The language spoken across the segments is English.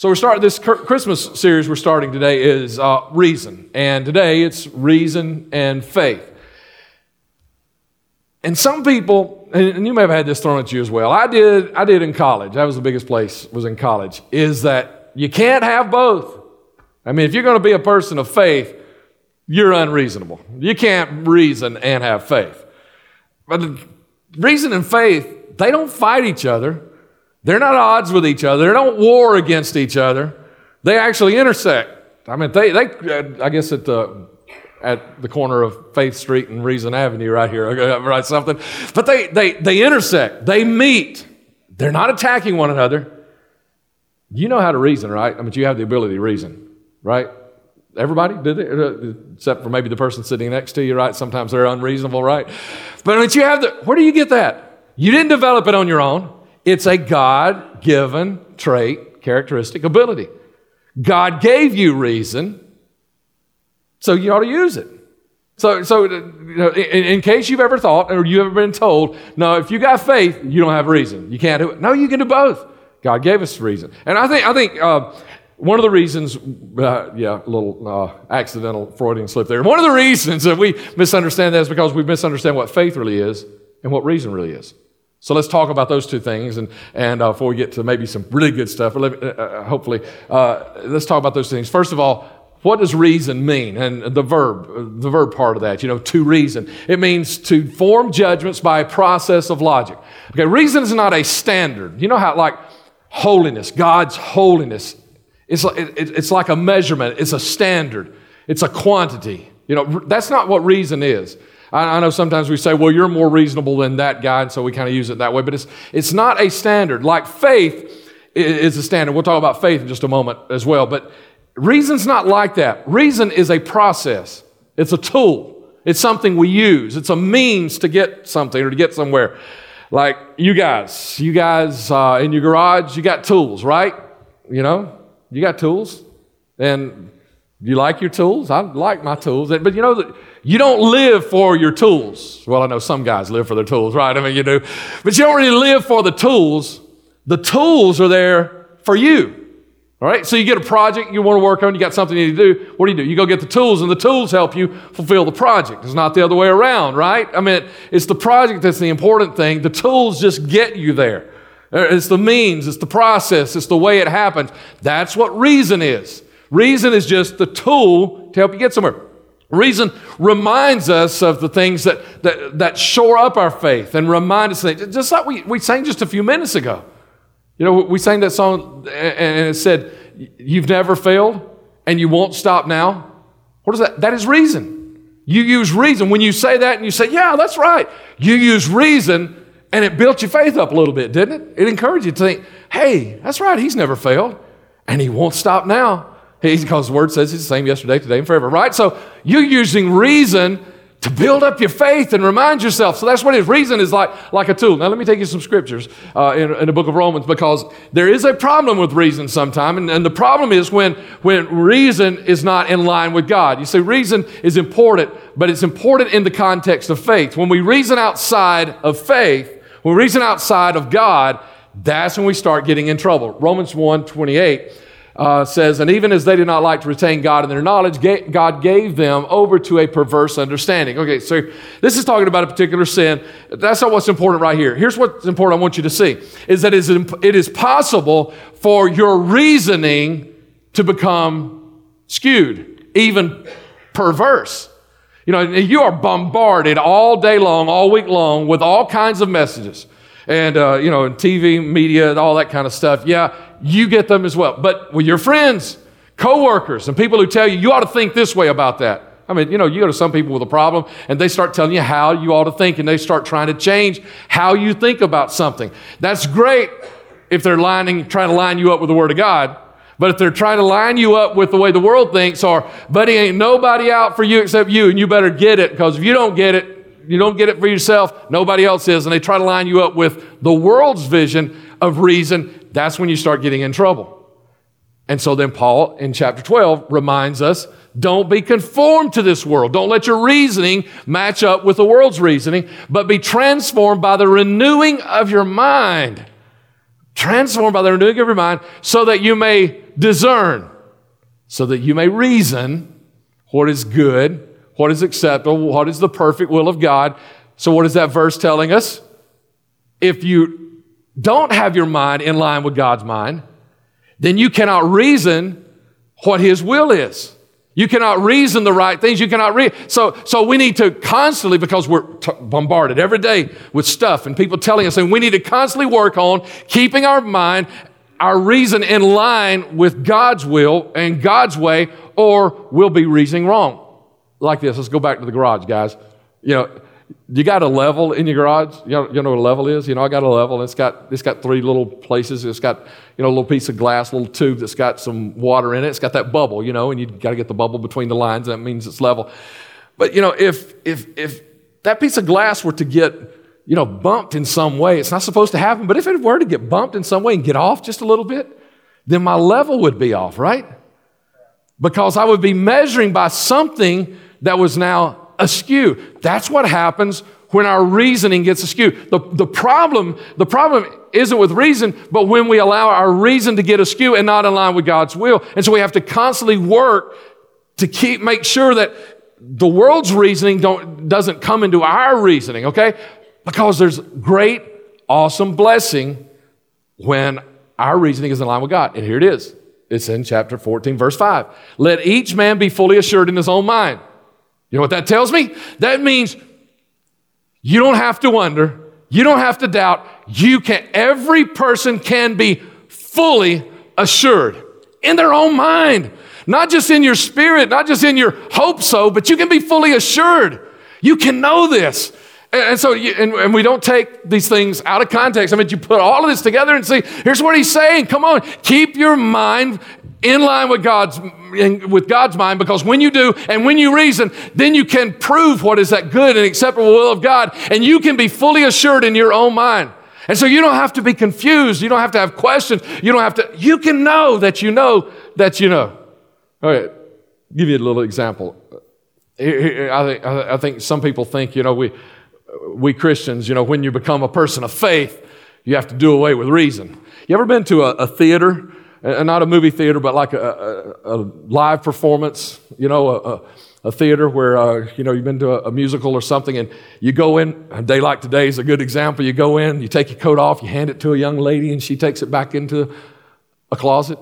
So we're starting this Christmas series we're starting today is reason. And today it's reason and faith. And some people, and you may have had this thrown at you as well. I did in college. That was the biggest place was in college, is that you can't have both. I mean, if you're going to be a person of faith, you're unreasonable. You can't reason and have faith. But reason and faith, they don't fight each other. They're not at odds with each other. They don't war against each other. They actually intersect. I mean, they I guess at the corner of Faith Street and Reason Avenue right here, right, something. But they intersect. They meet. They're not attacking one another. You know how to reason, right? I mean, you have the ability to reason, right? Everybody did it, except for maybe the person sitting next to you, right? Sometimes they're unreasonable, right? But I mean, you have the, where do you get that? You didn't develop it on your own. It's a God-given trait, characteristic, ability. God gave you reason, so you ought to use it. So you know, in case you've ever thought or you've ever been told, no, if you got faith, you don't have reason. You can't do it. No, you can do both. God gave us reason. And I think one of the reasons, accidental Freudian slip there. One of the reasons that we misunderstand that is because we misunderstand what faith really is and what reason really is. So let's talk about those two things, and before we get to maybe some really good stuff, hopefully, let's talk about those things. First of all, what does reason mean? And the verb part of that, you know, to reason. It means to form judgments by a process of logic. Okay, reason is not a standard. You know how, like, holiness, God's holiness, it's like a measurement. It's a standard. It's a quantity. You know, that's not what reason is. I know sometimes we say, well, you're more reasonable than that guy, and so we kind of use it that way, but it's not a standard. Like faith is a standard. We'll talk about faith in just a moment as well, but reason's not like that. Reason is a process. It's a tool. It's something we use. It's a means to get something or to get somewhere. Like you guys in your garage, you got tools, right? You know, you got tools, and you like your tools? I like my tools. But you know that you don't live for your tools. Well, I know some guys live for their tools, right? I mean, you do. But you don't really live for the tools. The tools are there for you. All right? So you get a project you want to work on. You got something you need to do. What do? You go get the tools, and the tools help you fulfill the project. It's not the other way around, right? I mean, it's the project that's the important thing. The tools just get you there. It's the means. It's the process. It's the way it happens. That's what reason is. Reason is just the tool to help you get somewhere. Reason reminds us of the things that shore up our faith and remind us of things. Just like we sang just a few minutes ago. You know, we sang that song and it said, you've never failed and you won't stop now. What is that? That is reason. You use reason. When you say that and you say, yeah, that's right. You use reason and it built your faith up a little bit, didn't it? It encouraged you to think, hey, that's right. He's never failed and he won't stop now. Because the Word says it's the same yesterday, today, and forever, right? So you're using reason to build up your faith and remind yourself. So that's what it is. Reason is like a tool. Now, let me take you some scriptures in the book of Romans, because there is a problem with reason sometimes, and the problem is when reason is not in line with God. You see, reason is important, but it's important in the context of faith. When we reason outside of faith, when we reason outside of God, that's when we start getting in trouble. Romans 1:28 says, and even as they did not like to retain God in their knowledge, God gave them over to a perverse understanding. Okay, so this is talking about a particular sin. That's not what's important right here. Here's what's important I want you to see, is that it is possible for your reasoning to become skewed, even perverse. You know, you are bombarded all day long, all week long with all kinds of messages. And, you know, in TV, media, and all that kind of stuff. Yeah, you get them as well. But with your friends, coworkers, and people who tell you, you ought to think this way about that. I mean, you know, you go to some people with a problem, and they start telling you how you ought to think, and they start trying to change how you think about something. That's great if they're trying to line you up with the Word of God. But if they're trying to line you up with the way the world thinks, or, buddy, ain't nobody out for you except you, and you better get it, because if you don't get it, you don't get it for yourself, nobody else is, and they try to line you up with the world's vision of reason, that's when you start getting in trouble. And so then Paul, in chapter 12, reminds us, don't be conformed to this world. Don't let your reasoning match up with the world's reasoning, but be transformed by the renewing of your mind. Transformed by the renewing of your mind, so that you may discern, so that you may reason what is good, what is acceptable, what is the perfect will of God. So what is that verse telling us? If you don't have your mind in line with God's mind, then you cannot reason what His will is. You cannot reason the right things. You cannot read. So we need to constantly, because we're bombarded every day with stuff and people telling us, and we need to constantly work on keeping our mind, our reason in line with God's will and God's way, or we'll be reasoning wrong. Like this. Let's go back to the garage, guys. You know, you got a level in your garage. You know what a level is? You know, I got a level. It's got three little places. It's got, you know, a little piece of glass, a little tube that's got some water in it. It's got that bubble, you know, and you got to get the bubble between the lines. That means it's level. But, you know, if that piece of glass were to get, you know, bumped in some way, it's not supposed to happen, but if it were to get bumped in some way and get off just a little bit, then my level would be off, right? Because I would be measuring by something that was now askew. That's what happens when our reasoning gets askew. The problem isn't with reason, but when we allow our reason to get askew and not in line with God's will. And so we have to constantly work to make sure that the world's reasoning doesn't come into our reasoning, okay? Because there's great, awesome blessing when our reasoning is in line with God. And here it is. It's in chapter 14, verse 5. Let each man be fully assured in his own mind. You know what that tells me? That means you don't have to wonder. You don't have to doubt. Every person can be fully assured in their own mind. Not just in your spirit, not just in your hope so, but you can be fully assured. You can know this. And we don't take these things out of context. I mean, you put all of this together and see, here's what he's saying. Come on, keep your mind in line with God's mind, because when you do and when you reason, then you can prove what is that good and acceptable will of God, and you can be fully assured in your own mind. And so you don't have to be confused. You don't have to have questions. You can know that you know that you know. All right, give you a little example. I think some people think, you know, we Christians, you know, when you become a person of faith, you have to do away with reason. You ever been to a theater? Not a movie theater, but like a live performance, you know, a theater where, you know, you've been to a musical or something, and you go in, a day like today is a good example. You go in, you take your coat off, you hand it to a young lady, and she takes it back into a closet.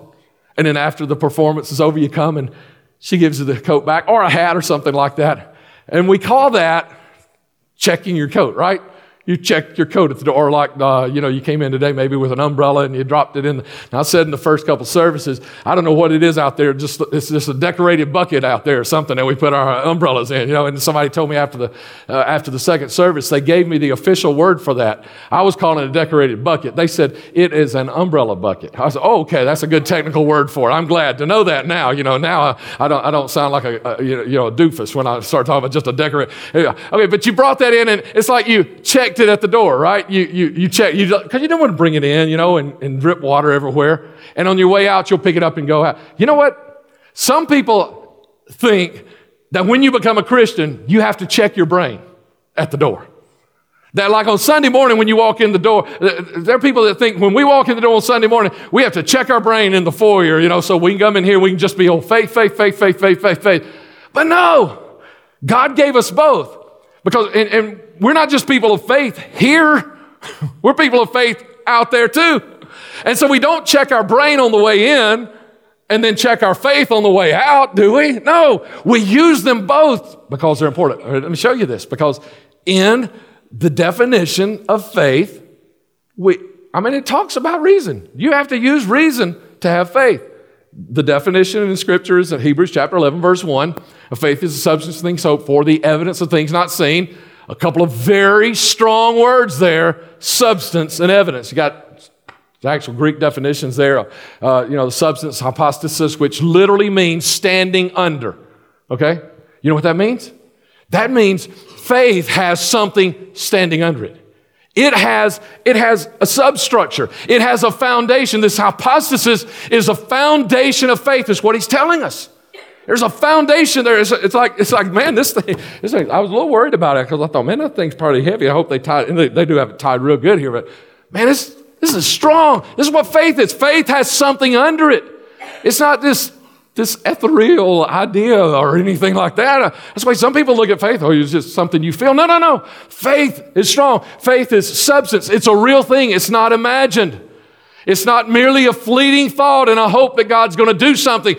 And then after the performance is over, you come, and she gives you the coat back, or a hat or something like that. And we call that checking your coat, right? You checked your coat at the door, or like, you know, you came in today maybe with an umbrella and you dropped it in. Now, I said in the first couple services, I don't know what it is out there. It's just a decorated bucket out there or something that we put our umbrellas in, you know. And somebody told me after the second service, they gave me the official word for that. I was calling it a decorated bucket. They said, it is an umbrella bucket. I said, oh, okay, that's a good technical word for it. I'm glad to know that now. You know, now I don't sound like a doofus when I start talking about just a decorated. Okay, but you brought that in, and it's like you checked it at the door, right? You check, because you don't want to bring it in, you know, and drip water everywhere. And on your way out, you'll pick it up and go out. You know what? Some people think that when you become a Christian, you have to check your brain at the door. That like on Sunday morning when you walk in the door, there are people that think when we walk in the door on Sunday morning, we have to check our brain in the foyer, you know, so we can come in here, we can just be old faith. But no, God gave us both. Because, and we're not just people of faith here, we're people of faith out there too. And so we don't check our brain on the way in and then check our faith on the way out, do we? No, we use them both because they're important. All right, let me show you this, because in the definition of faith, it talks about reason. You have to use reason to have faith. The definition in Scripture is in Hebrews chapter 11, verse 1. Faith is the substance of things hoped for, the evidence of things not seen. A couple of very strong words there, substance and evidence. You got the actual Greek definitions there. You know, the substance, hypostasis, which literally means standing under. Okay? You know what that means? That means faith has something standing under it. It has a substructure. It has a foundation. This hypostasis is a foundation of faith, is what he's telling us. There's a foundation there. It's like, man, this thing, I was a little worried about it because I thought, man, that thing's probably heavy. I hope they do have it tied real good here. But man, this This is strong. This is what faith is. Faith has something under it. It's not this ethereal idea or anything like that. That's why some people look at faith, oh, it's just something you feel. No. Faith is strong. Faith is substance. It's a real thing. It's not imagined. It's not merely a fleeting thought and a hope that God's going to do something.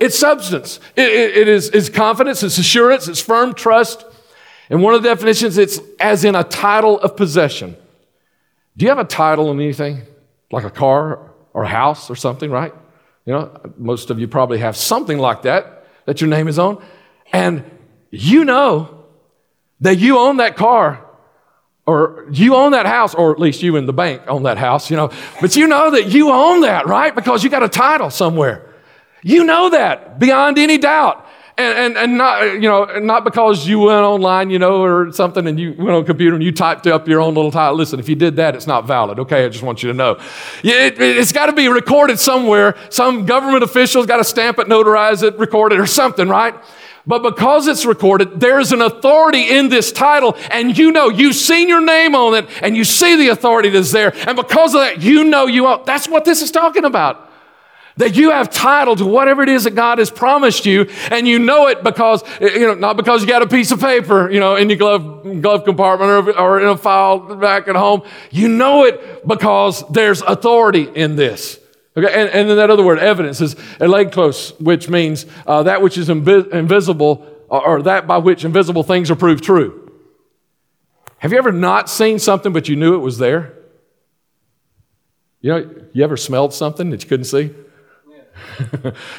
It's substance. It's confidence. It's assurance. It's firm trust. And one of the definitions, it's as in a title of possession. Do you have a title on anything? Like a car or a house or something, right? You know, most of you probably have something like that your name is on. And you know that you own that car or you own that house, or at least you and the bank own that house, you know. But you know that you own that, right? Because you got a title somewhere. You know that beyond any doubt. And not because you went online, you know, or something, and you went on a computer and you typed up your own little title. Listen, if you did that, it's not valid, okay? I just want you to know. It's got to be recorded somewhere. Some government official's got to stamp it, notarize it, record it, or something, right? But because it's recorded, there's an authority in this title, and you know, you've seen your name on it, and you see the authority that's there, and because of that, you know you own. That's what this is talking about. That you have title to whatever it is that God has promised you, and you know it because, you know, not because you got a piece of paper, you know, in your glove compartment or in a file back at home. You know it because there's authority in this. Okay, and then that other word, evidence, is elegkos, which means that which is invisible, or that by which invisible things are proved true. Have you ever not seen something but you knew it was there? You know, you ever smelled something that you couldn't see?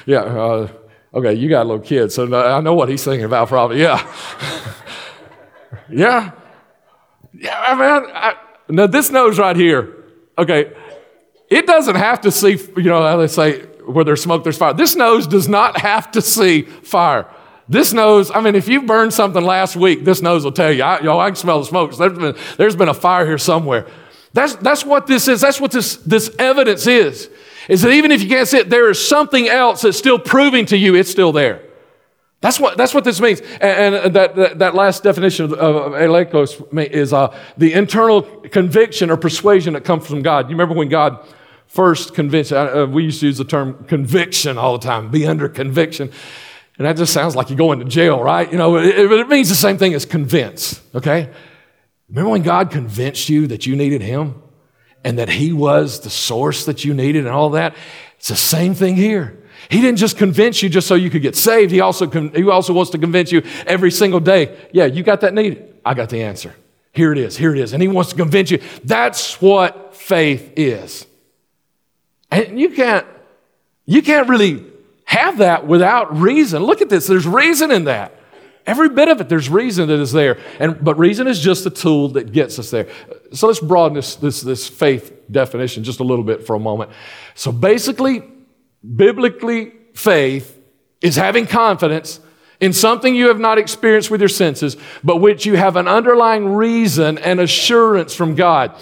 Yeah, okay, you got a little kid, so I know what he's thinking about probably, yeah. Yeah, I mean, now this nose right here, okay, it doesn't have to see, you know, how they say, where there's smoke, there's fire. This nose does not have to see fire. This nose, I mean, if you burned something last week, this nose will tell you, I can smell the smoke. There's been a fire here somewhere. That's what this is. That's what this evidence is. Is that even if you can't see it, there is something else that's still proving to you it's still there. That's what this means. And that last definition of elekos is the internal conviction or persuasion that comes from God. You remember when God first convinced, we used to use the term conviction all the time, be under conviction. And that just sounds like you're going to jail, right? You know, it means the same thing as convince, okay? Remember when God convinced you that you needed him? And that he was the source that you needed and all that. It's the same thing here. He didn't just convince you just so you could get saved. He also wants to convince you every single day. Yeah, you got that need. I got the answer. Here it is. Here it is. And he wants to convince you. That's what faith is. And you can't really have that without reason. Look at this. There's reason in that. Every bit of it, there's reason that is there. But reason is just the tool that gets us there. So let's broaden this faith definition just a little bit for a moment. So basically, biblically, faith is having confidence in something you have not experienced with your senses, but which you have an underlying reason and assurance from God.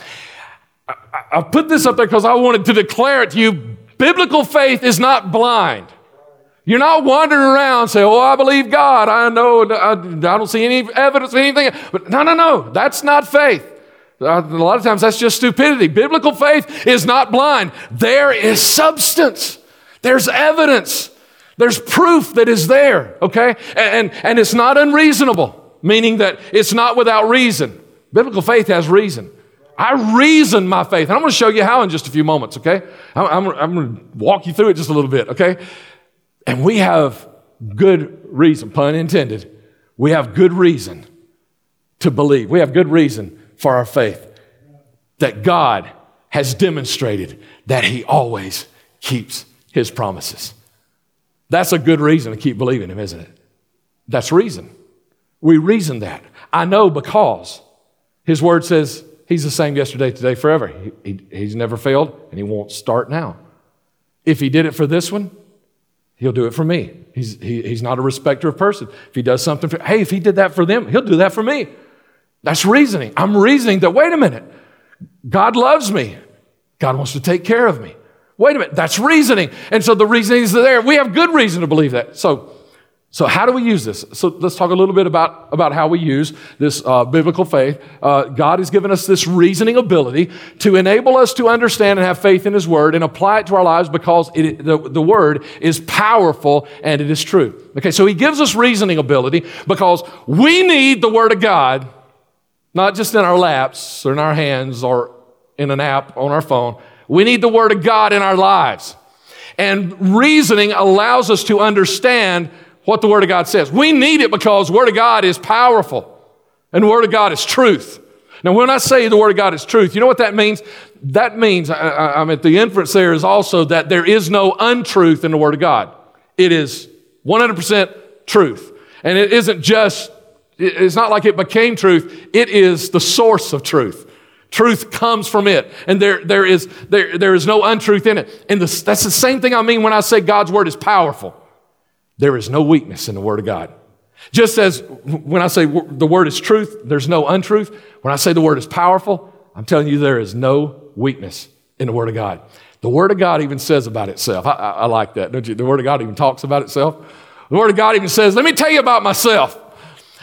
I put this up there because I wanted to declare it to you. Biblical faith is not blind. You're not wandering around saying, oh, I believe God. I know, I don't see any evidence of anything. But no, that's not faith. A lot of times that's just stupidity. Biblical faith is not blind. There is substance. There's evidence. There's proof that is there, okay? And it's not unreasonable, meaning that it's not without reason. Biblical faith has reason. I reason my faith. And I'm going to show you how in just a few moments, okay? I'm going to walk you through it just a little bit, okay? And we have good reason, pun intended. We have good reason to believe. We have good reason for our faith that God has demonstrated that he always keeps his promises. That's a good reason to keep believing him, isn't it? That's reason. We reason that. I know because his word says he's the same yesterday, today, forever. He's never failed, and he won't start now. If he did it for this one, he'll do it for me. He's not a respecter of person. If he does something for, hey, if he did that for them, he'll do that for me. That's reasoning. I'm reasoning that, wait a minute, God loves me. God wants to take care of me. Wait a minute, that's reasoning. And so the reasoning is there. We have good reason to believe that. So So how do we use this? So let's talk a little bit about how we use this biblical faith. God has given us this reasoning ability to enable us to understand and have faith in His Word and apply it to our lives because the Word is powerful and it is true. Okay, so He gives us reasoning ability because we need the Word of God, not just in our laps or in our hands or in an app on our phone. We need the Word of God in our lives. And reasoning allows us to understand what the Word of God says. We need it because the Word of God is powerful and the Word of God is truth. Now, when I say the Word of God is truth, you know what that means? That means, the inference there is also that there is no untruth in the Word of God. It is 100% truth. And it isn't just, it's not like it became truth. It is the source of truth. Truth comes from it, and there is no untruth in it. And that's the same thing I mean when I say God's Word is powerful. There is no weakness in the Word of God. Just as when I say the Word is truth, there's no untruth. When I say the Word is powerful, I'm telling you there is no weakness in the Word of God. The Word of God even says about itself. I like that, don't you? The Word of God even talks about itself. The Word of God even says, let me tell you about myself,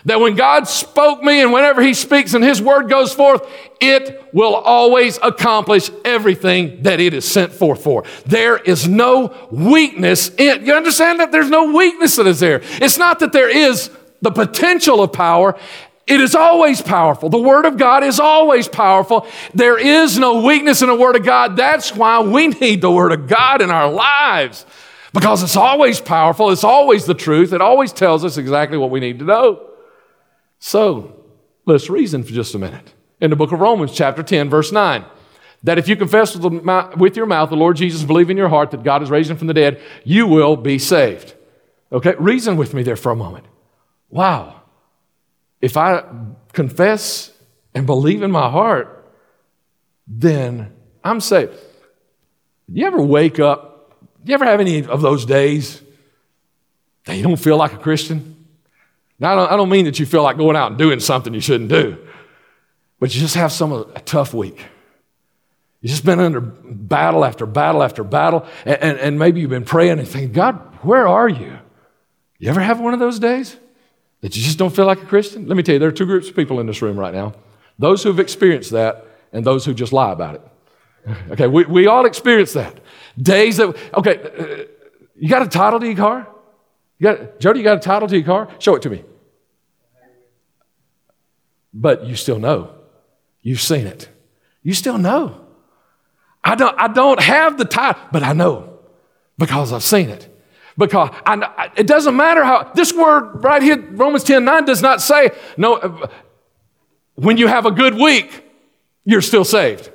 that when God spoke me and whenever He speaks and His Word goes forth, it will always accomplish everything that it is sent forth for. There is no weakness in it. You understand that? There's no weakness that is there. It's not that there is the potential of power. It is always powerful. The Word of God is always powerful. There is no weakness in the Word of God. That's why we need the Word of God in our lives, because it's always powerful. It's always the truth. It always tells us exactly what we need to know. So let's reason for just a minute. In the book of Romans, chapter 10, verse 9, that if you confess with your mouth the Lord Jesus, believe in your heart that God is raising from the dead, you will be saved. Okay, reason with me there for a moment. Wow, if I confess and believe in my heart, then I'm saved. You ever wake up? You ever have any of those days that you don't feel like a Christian? Now, I don't mean that you feel like going out and doing something you shouldn't do, but you just have a tough week. You've just been under battle after battle after battle, and maybe you've been praying and thinking, God, where are you? You ever have one of those days that you just don't feel like a Christian? Let me tell you, there are two groups of people in this room right now, those who've experienced that and those who just lie about it. Okay, we all experience that. Days that, okay, you got a title to your car? Jody, you got a title to your car? Show it to me. But you still know. You've seen it. You still know. I don't have the title, but I know because I've seen it. Because it doesn't matter how, this word right here, Romans 10:9 does not say, no, when you have a good week, you're still saved.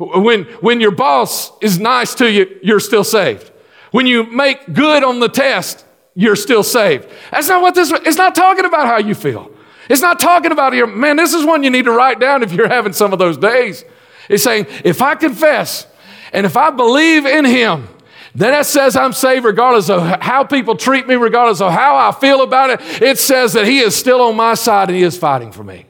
When your boss is nice to you, you're still saved. When you make good on the test, you're still saved. That's not what this is. It's not talking about how you feel. It's not talking about here, man, this is one you need to write down if you're having some of those days. It's saying, if I confess and if I believe in Him, then it says I'm saved regardless of how people treat me, regardless of how I feel about it. It says that He is still on my side and He is fighting for me.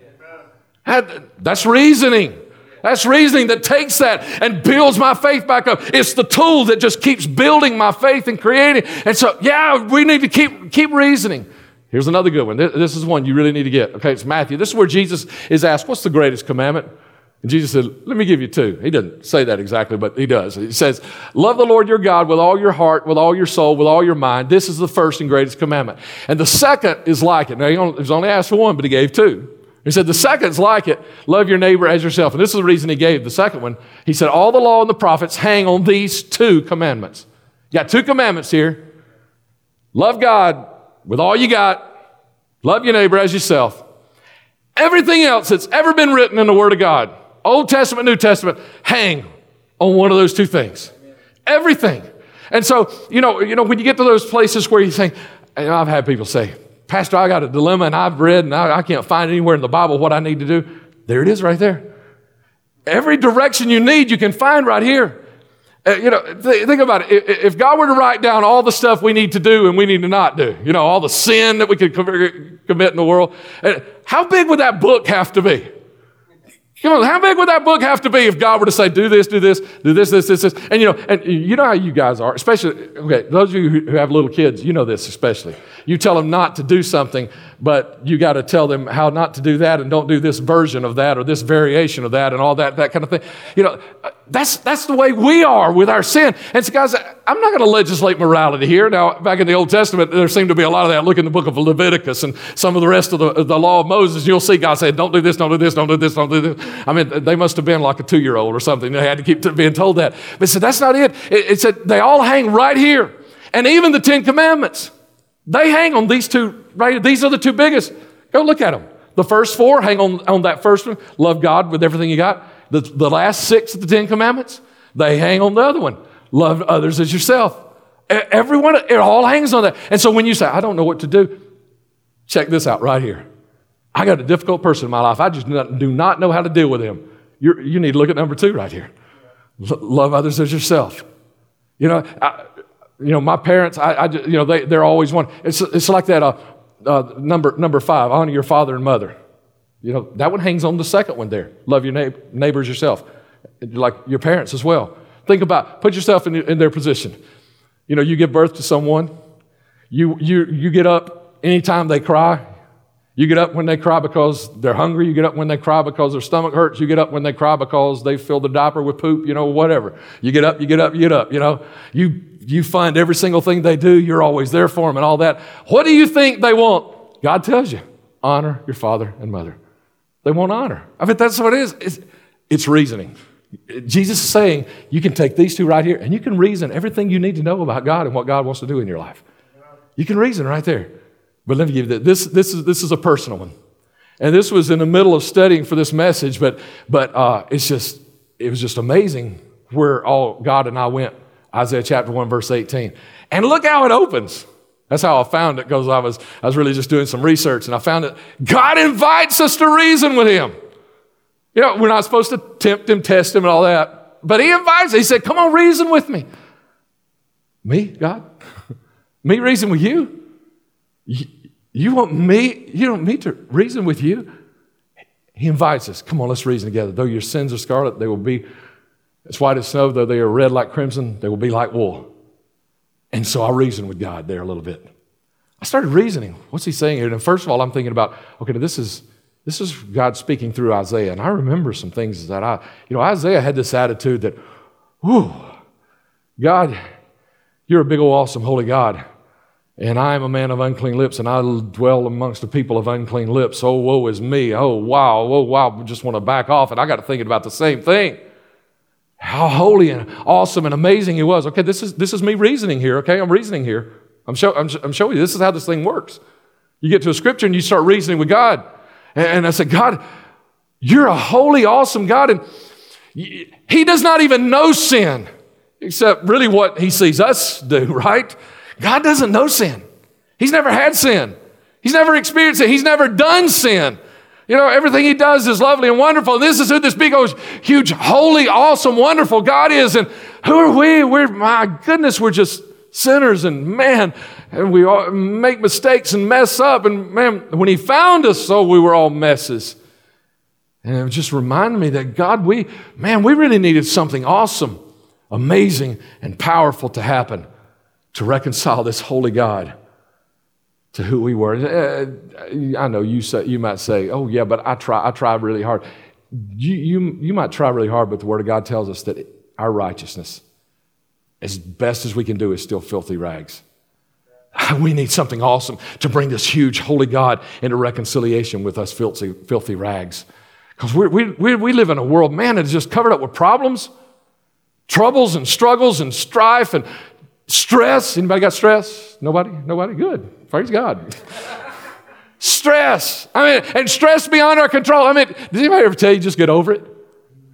That's reasoning. That's reasoning that takes that and builds my faith back up. It's the tool that just keeps building my faith and creating. And so, yeah, we need to keep reasoning. Here's another good one. This is one you really need to get. Okay, it's Matthew. This is where Jesus is asked, what's the greatest commandment? And Jesus said, let me give you two. He doesn't say that exactly, but He does. He says, love the Lord your God with all your heart, with all your soul, with all your mind. This is the first and greatest commandement. And the second is like it. Now, he was only asked for one, but He gave two. He said, the second's like it, love your neighbor as yourself. And this is the reason He gave the second one. He said, all the law and the prophets hang on these two commandments. You got two commandments here. Love God with all you got. Love your neighbor as yourself. Everything else that's ever been written in the Word of God, Old Testament, New Testament, hang on one of those two things. Everything. And so, you know, when you get to those places where you think, and I've had people say, Pastor, I got a dilemma and I've read and I can't find anywhere in the Bible what I need to do. There it is right there. Every direction you need, you can find right here. Think about it. If God were to write down all the stuff we need to do and we need to not do, all the sin that we could commit in the world, how big would that book have to be? Come on, how big would that book have to be if God were to say, do this, do this, do this, this, this, this? And you know how you guys are, especially, okay, those of you who have little kids, you know this especially. You tell them not to do something, but you got to tell them how not to do that and don't do this version of that or this variation of that and all that kind of thing. You know, that's the way we are with our sin. And so guys, I'm not going to legislate morality here. Now, back in the Old Testament, there seemed to be a lot of that. Look in the book of Leviticus and some of the rest of the law of Moses. You'll see God said, don't do this, don't do this, don't do this, don't do this. I mean, they must have been like a 2-year-old or something. They had to keep being told that. But so that's not it. It said they all hang right here. And even the 10 Commandments, they hang on these two right here. These are the two biggest. Go look at them. The first 4 hang on that first one. Love God with everything you got. The last 6 of the 10 Commandments, they hang on the other one. Love others as yourself. Everyone, it all hangs on that. And so when you say, I don't know what to do, check this out right here. I got a difficult person in my life. I just do not know how to deal with him. You need to look at number 2 right here. Love others as yourself. You know, my parents, they're always one. It's like that number 5, honor your father and mother. You know, that one hangs on the second one there. Love your neighbor as yourself, like your parents as well. Think about, put yourself in their position. You know, you give birth to someone. You get up anytime they cry. You get up when they cry because they're hungry. You get up when they cry because their stomach hurts. You get up when they cry because they fill the diaper with poop, you know, whatever. You get up, you know. You find every single thing they do. You're always there for them and all that. What do you think they want? God tells you, honor your father and mother. They want honor. I mean, that's what it is. It's reasoning. Jesus is saying you can take these two right here and you can reason everything you need to know about God and what God wants to do in your life. You can reason right there. But let me give you this is a personal one. And this was in the middle of studying for this message, but it was just amazing where all God and I went. Isaiah chapter 1, verse 18. And look how it opens. That's how I found it, because I was really just doing some research and I found it. God invites us to reason with him. You know, we're not supposed to tempt him, test him and all that. But he invites us. He said, come on, reason with me. Me, God? Me reason with you? You want me? You don't need to reason with you? He invites us. Come on, let's reason together. Though your sins are scarlet, they will be as white as snow. Though they are red like crimson, they will be like wool. And so I reasoned with God there a little bit. I started reasoning. What's he saying here? And first of all, I'm thinking about, okay, this is God speaking through Isaiah. And I remember some things that Isaiah had this attitude that, whew, God, you're a big old awesome holy God. And I am a man of unclean lips, and I dwell amongst the people of unclean lips. Oh, woe is me. Oh, wow. I just want to back off. And I got to thinking about the same thing. How holy and awesome and amazing he was. Okay, this is me reasoning here, okay? I'm reasoning here. I'm showing you this is how this thing works. You get to a scripture and you start reasoning with God. And I said, God, you're a holy, awesome God. And he does not even know sin, except really what he sees us do, right? God doesn't know sin. He's never had sin. He's never experienced it. He's never done sin. You know, everything he does is lovely and wonderful. This is who this big, huge, holy, awesome, wonderful God is. And who are we? My goodness, we're just sinners. And man, and we all make mistakes and mess up. And man, when he found us, so we were all messes. And it just reminded me that God, we really needed something awesome, amazing, and powerful to happen to reconcile this holy God to who we were. I know you might say, oh yeah, but I try really hard. You might try really hard, but the Word of God tells us that our righteousness, as best as we can do, is still filthy rags. We need something awesome to bring this huge holy God into reconciliation with us filthy rags. Because we live in a world, man, it's just covered up with problems, troubles and struggles and strife and stress. Anybody got stress? Nobody? Good. Praise God. Stress. I mean, and stress beyond our control. I mean, did anybody ever tell you just get over it?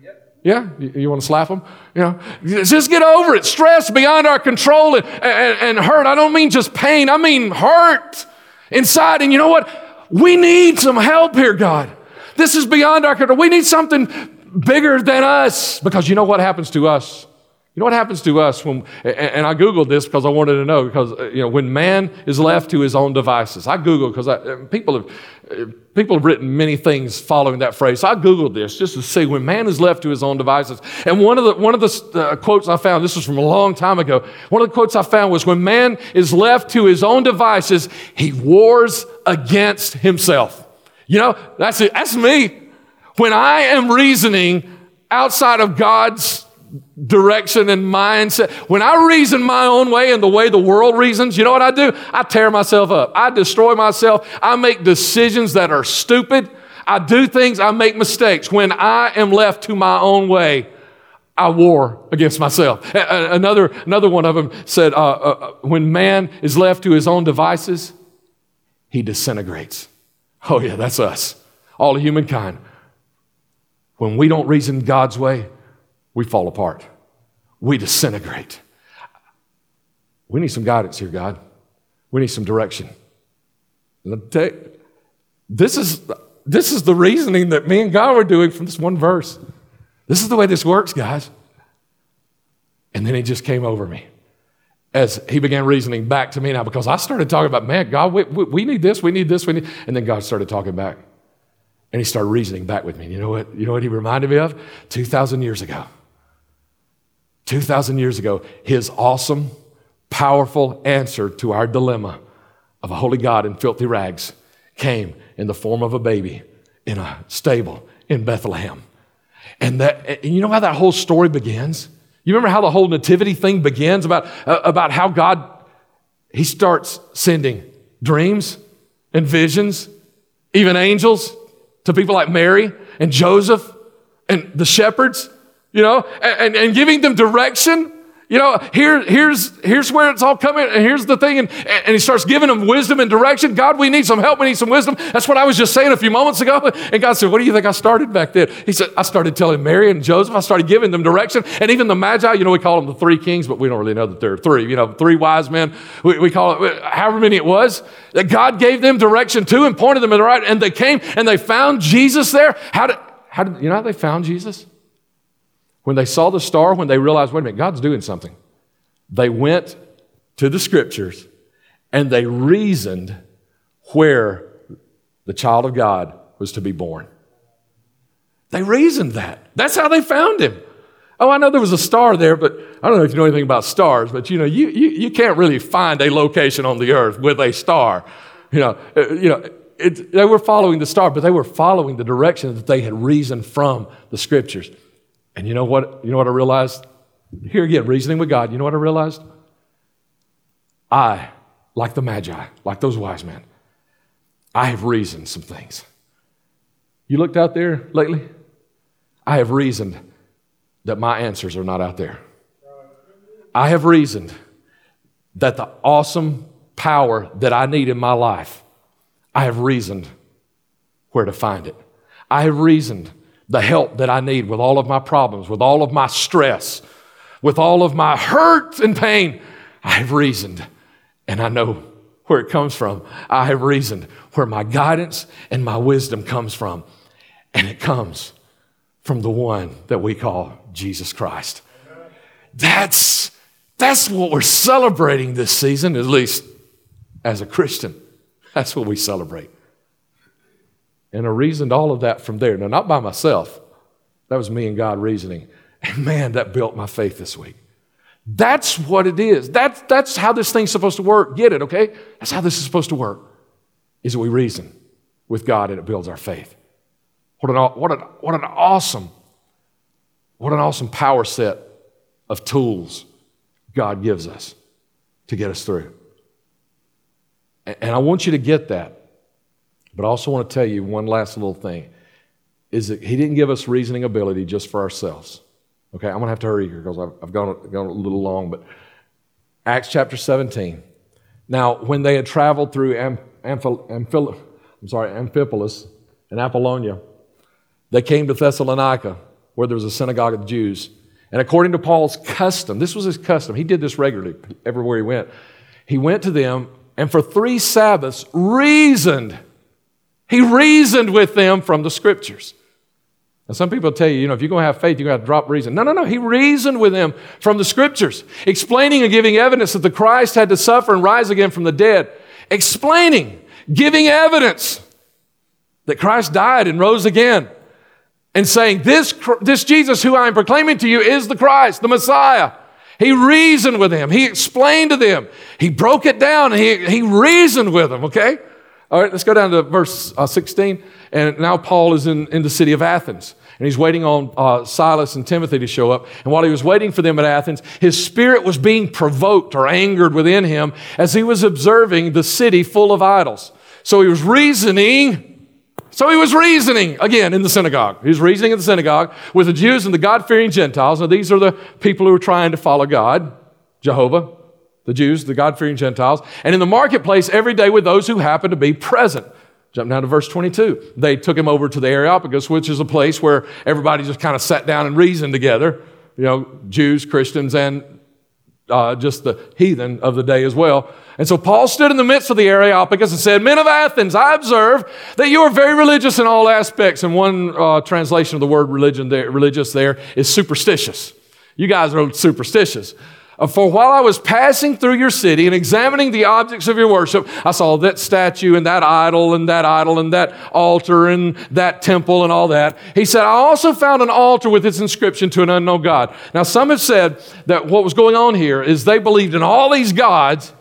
Yep. Yeah? You want to slap them? You know, just get over it. Stress beyond our control and hurt. I don't mean just pain. I mean hurt inside. And you know what? We need some help here, God. This is beyond our control. We need something bigger than us, because you know what happens to us You know what happens to us when, and I Googled this because I wanted to know, because, you know, when man is left to his own devices. I Googled, because people have written many things following that phrase. So I Googled this just to see when man is left to his own devices. And one of the quotes I found, this was from a long time ago, one of the quotes I found was, when man is left to his own devices, he wars against himself. You know, that's it. That's me. When I am reasoning outside of God's direction and mindset, when I reason my own way and the way the world reasons, you know what I do? I tear myself up. I destroy myself. I make decisions that are stupid. I do things. I make mistakes. When I am left to my own way, I war against myself. Another one of them said, when man is left to his own devices, he disintegrates. Oh yeah, that's us. All of humankind. When we don't reason God's way, we fall apart. We disintegrate. We need some guidance here, God. We need some direction. This is the reasoning that me and God were doing from this one verse. This is the way this works, guys. And then it just came over me as he began reasoning back to me now, because I started talking about, man, God, we need this, we need this. And then God started talking back. And he started reasoning back with me. You know what? You know what he reminded me of? 2,000 years ago. 2,000 years ago, his awesome, powerful answer to our dilemma of a holy God in filthy rags came in the form of a baby in a stable in Bethlehem. And you know how that whole story begins? You remember how the whole nativity thing begins about how God, he starts sending dreams and visions, even angels, to people like Mary and Joseph and the shepherds, you know, and giving them direction. You know, here's where it's all coming, and here's the thing, and he starts giving them wisdom and direction. God, we need some help, we need some wisdom. That's what I was just saying a few moments ago. And God said, what do you think I started back then? He said, I started telling Mary and Joseph, I started giving them direction, and even the Magi, you know, we call them the three kings, but we don't really know that there are three, you know, three wise men, we call it, however many it was, that God gave them direction to and pointed them in the right, and they came and they found Jesus there. How did you know how they found Jesus? When they saw the star, when they realized, wait a minute, God's doing something, they went to the scriptures and they reasoned where the child of God was to be born. They reasoned that. That's how they found him. Oh, I know there was a star there, but I don't know if you know anything about stars, but you know, you can't really find a location on the earth with a star. They were following the star, but they were following the direction that they had reasoned from the scriptures. And you know what? You know what I realized? Here again, reasoning with God. You know what I realized? I, like the Magi, like those wise men, I have reasoned some things. You looked out there lately? I have reasoned that my answers are not out there. I have reasoned that the awesome power that I need in my life, I have reasoned where to find it. I have reasoned the help that I need with all of my problems, with all of my stress, with all of my hurt and pain. I have reasoned, and I know where it comes from. I have reasoned where my guidance and my wisdom comes from, and it comes from the one that we call Jesus Christ. That's what we're celebrating this season, at least as a Christian. That's what we celebrate. And I reasoned all of that from there. Now, not by myself. That was me and God reasoning. And man, that built my faith this week. That's what it is. That's how this thing's supposed to work. Get it, okay? That's how this is supposed to work, is that we reason with God and it builds our faith. What an awesome power set of tools God gives us to get us through. And I want you to get that. But I also want to tell you one last little thing, is that he didn't give us reasoning ability just for ourselves. Okay, I'm going to have to hurry here because I've gone a little long, but Acts chapter 17. Now, when they had traveled through Amphipolis and Apollonia, they came to Thessalonica, where there was a synagogue of the Jews. And according to Paul's custom, this was his custom, he did this regularly everywhere he went. He went to them and for 3 Sabbaths reasoned. He reasoned with them from the scriptures. And some people tell you, you know, if you're going to have faith, you're going to have to drop reason. No. He reasoned with them from the Scriptures, explaining and giving evidence that the Christ had to suffer and rise again from the dead. Explaining, giving evidence that Christ died and rose again. And saying, this Jesus who I am proclaiming to you is the Christ, the Messiah. He reasoned with them. He explained to them. He broke it down. He reasoned with them, okay? All right, let's go down to verse 16. And now Paul is in the city of Athens. And he's waiting on Silas and Timothy to show up. And while he was waiting for them at Athens, his spirit was being provoked or angered within him as he was observing the city full of idols. So he was reasoning, again, in the synagogue. He was reasoning in the synagogue with the Jews and the God-fearing Gentiles. Now, these are the people who are trying to follow God, Jehovah, the Jews, the God-fearing Gentiles, and in the marketplace every day with those who happen to be present. Jump down to verse 22. They took him over to the Areopagus, which is a place where everybody just kind of sat down and reasoned together, you know, Jews, Christians, and just the heathen of the day as well. And so Paul stood in the midst of the Areopagus and said, "Men of Athens, I observe that you are very religious in all aspects." And one translation of the word religious there is superstitious. You guys are superstitious. "For while I was passing through your city and examining the objects of your worship, I saw that statue and that idol and that idol and that altar and that temple and all that." He said, "I also found an altar with its inscription to an unknown God." Now, some have said that what was going on here is they believed in all these gods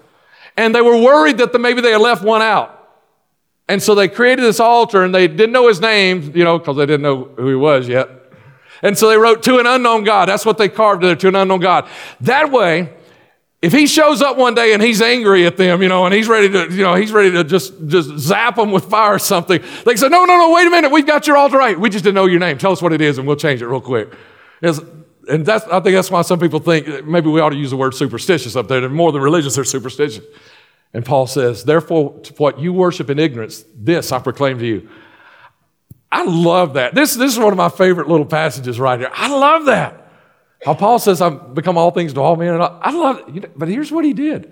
and they were worried that maybe they had left one out. And so they created this altar and they didn't know his name, you know, because they didn't know who he was yet. And so they wrote "to an unknown God." That's what they carved there, "to an unknown God." That way, if he shows up one day and he's angry at them, you know, and he's ready to just zap them with fire or something, they say, no, wait a minute. We've got your altar right. We just didn't know your name. Tell us what it is and we'll change it real quick. And I think that's why some people think that maybe we ought to use the word superstitious up there. They're more than religious, they're superstitious. And Paul says, "Therefore, what you worship in ignorance, this I proclaim to you." I love that. This is one of my favorite little passages right here. I love that. How Paul says, "I've become all things to all men." And I love it. You know, but here's what he did.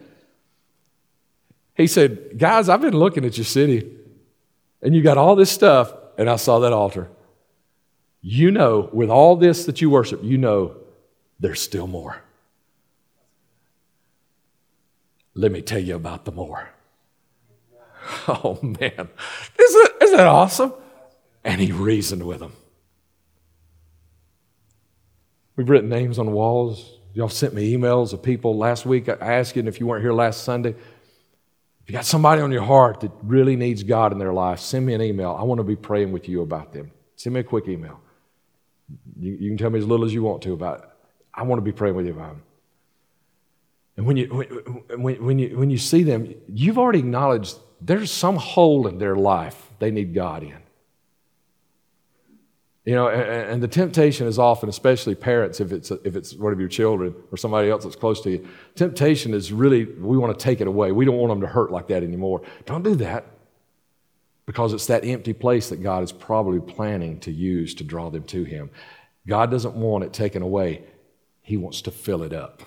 He said, "Guys, I've been looking at your city, and you got all this stuff, and I saw that altar. You know, with all this that you worship, you know there's still more. Let me tell you about the more." Oh, man. Isn't that awesome? And he reasoned with them. We've written names on the walls. Y'all sent me emails of people last week. I asked you, and if you weren't here last Sunday, if you got somebody on your heart that really needs God in their life, send me an email. I want to be praying with you about them. Send me a quick email. You can tell me as little as you want to about it. I want to be praying with you about them. And when you see them, you've already acknowledged there's some hole in their life they need God in. You know, and the temptation is often, especially parents, if it's one of your children or somebody else that's close to you, temptation is really, we want to take it away. We don't want them to hurt like that anymore. Don't do that, because it's that empty place that God is probably planning to use to draw them to Him. God doesn't want it taken away. He wants to fill it up.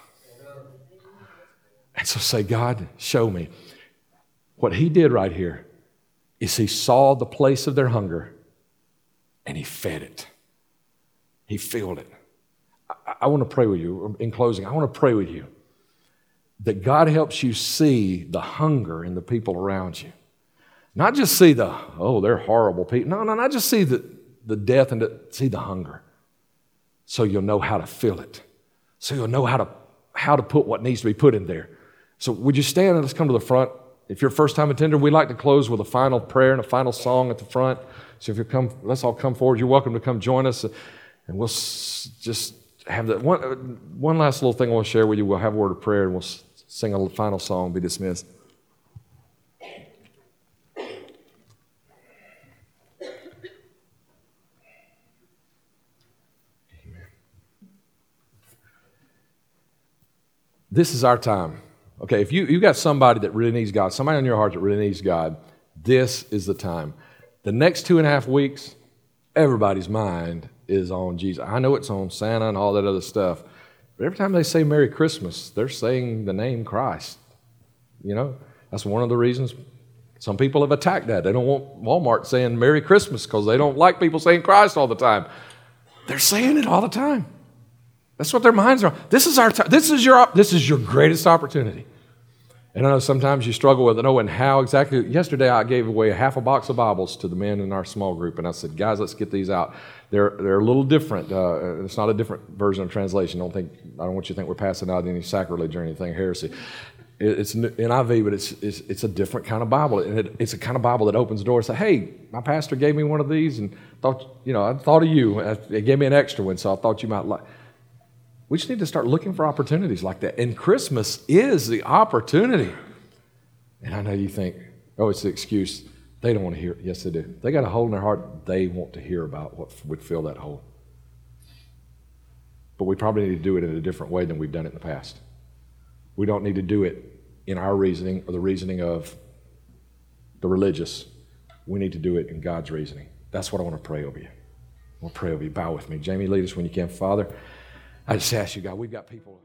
And so say, "God, show me." What He did right here is He saw the place of their hunger, and He fed it. He filled it. I want to pray with you. In closing, I want to pray with you that God helps you see the hunger in the people around you. Not just see they're horrible people. No, not just see the death, and see the hunger. So you'll know how to fill it. So you'll know how to put what needs to be put in there. So would you stand and let's come to the front. If you're a first-time attender, we like to close with a final prayer and a final song at the front. So if you come, let's all come forward. You're welcome to come join us, and we'll just have that. One last little thing I want to share with you. We'll have a word of prayer, and we'll sing a final song and be dismissed. Amen. This is our time. Okay, if you got somebody that really needs God, somebody on your heart that really needs God, this is the time. The next 2.5 weeks, everybody's mind is on Jesus. I know it's on Santa and all that other stuff, but every time they say Merry Christmas, they're saying the name Christ. You know, that's one of the reasons some people have attacked that. They don't want Walmart saying Merry Christmas because they don't like people saying Christ all the time. They're saying it all the time. That's what their minds are on. This is our time. This is your greatest opportunity. And I know sometimes you struggle with it. Oh, and how exactly? Yesterday I gave away a half a box of Bibles to the men in our small group, and I said, guys, let's get these out. They're a little different. It's not a different version of translation. I don't want you to think we're passing out any sacrilege or anything heresy. It's NIV, but it's a different kind of Bible, and it's a kind of Bible that opens the door and says, hey, my pastor gave me one of these, and I thought of you. They gave me an extra one, so I thought you might like. We just need to start looking for opportunities like that. And Christmas is the opportunity. And I know you think, oh, it's the excuse. They don't want to hear it. Yes, they do. They got a hole in their heart. They want to hear about what would fill that hole. But we probably need to do it in a different way than we've done it in the past. We don't need to do it in our reasoning or the reasoning of the religious. We need to do it in God's reasoning. That's what I want to pray over you. I want to pray over you. Bow with me. Jamie, lead us when you can. Father, I just ask you, God, we've got people...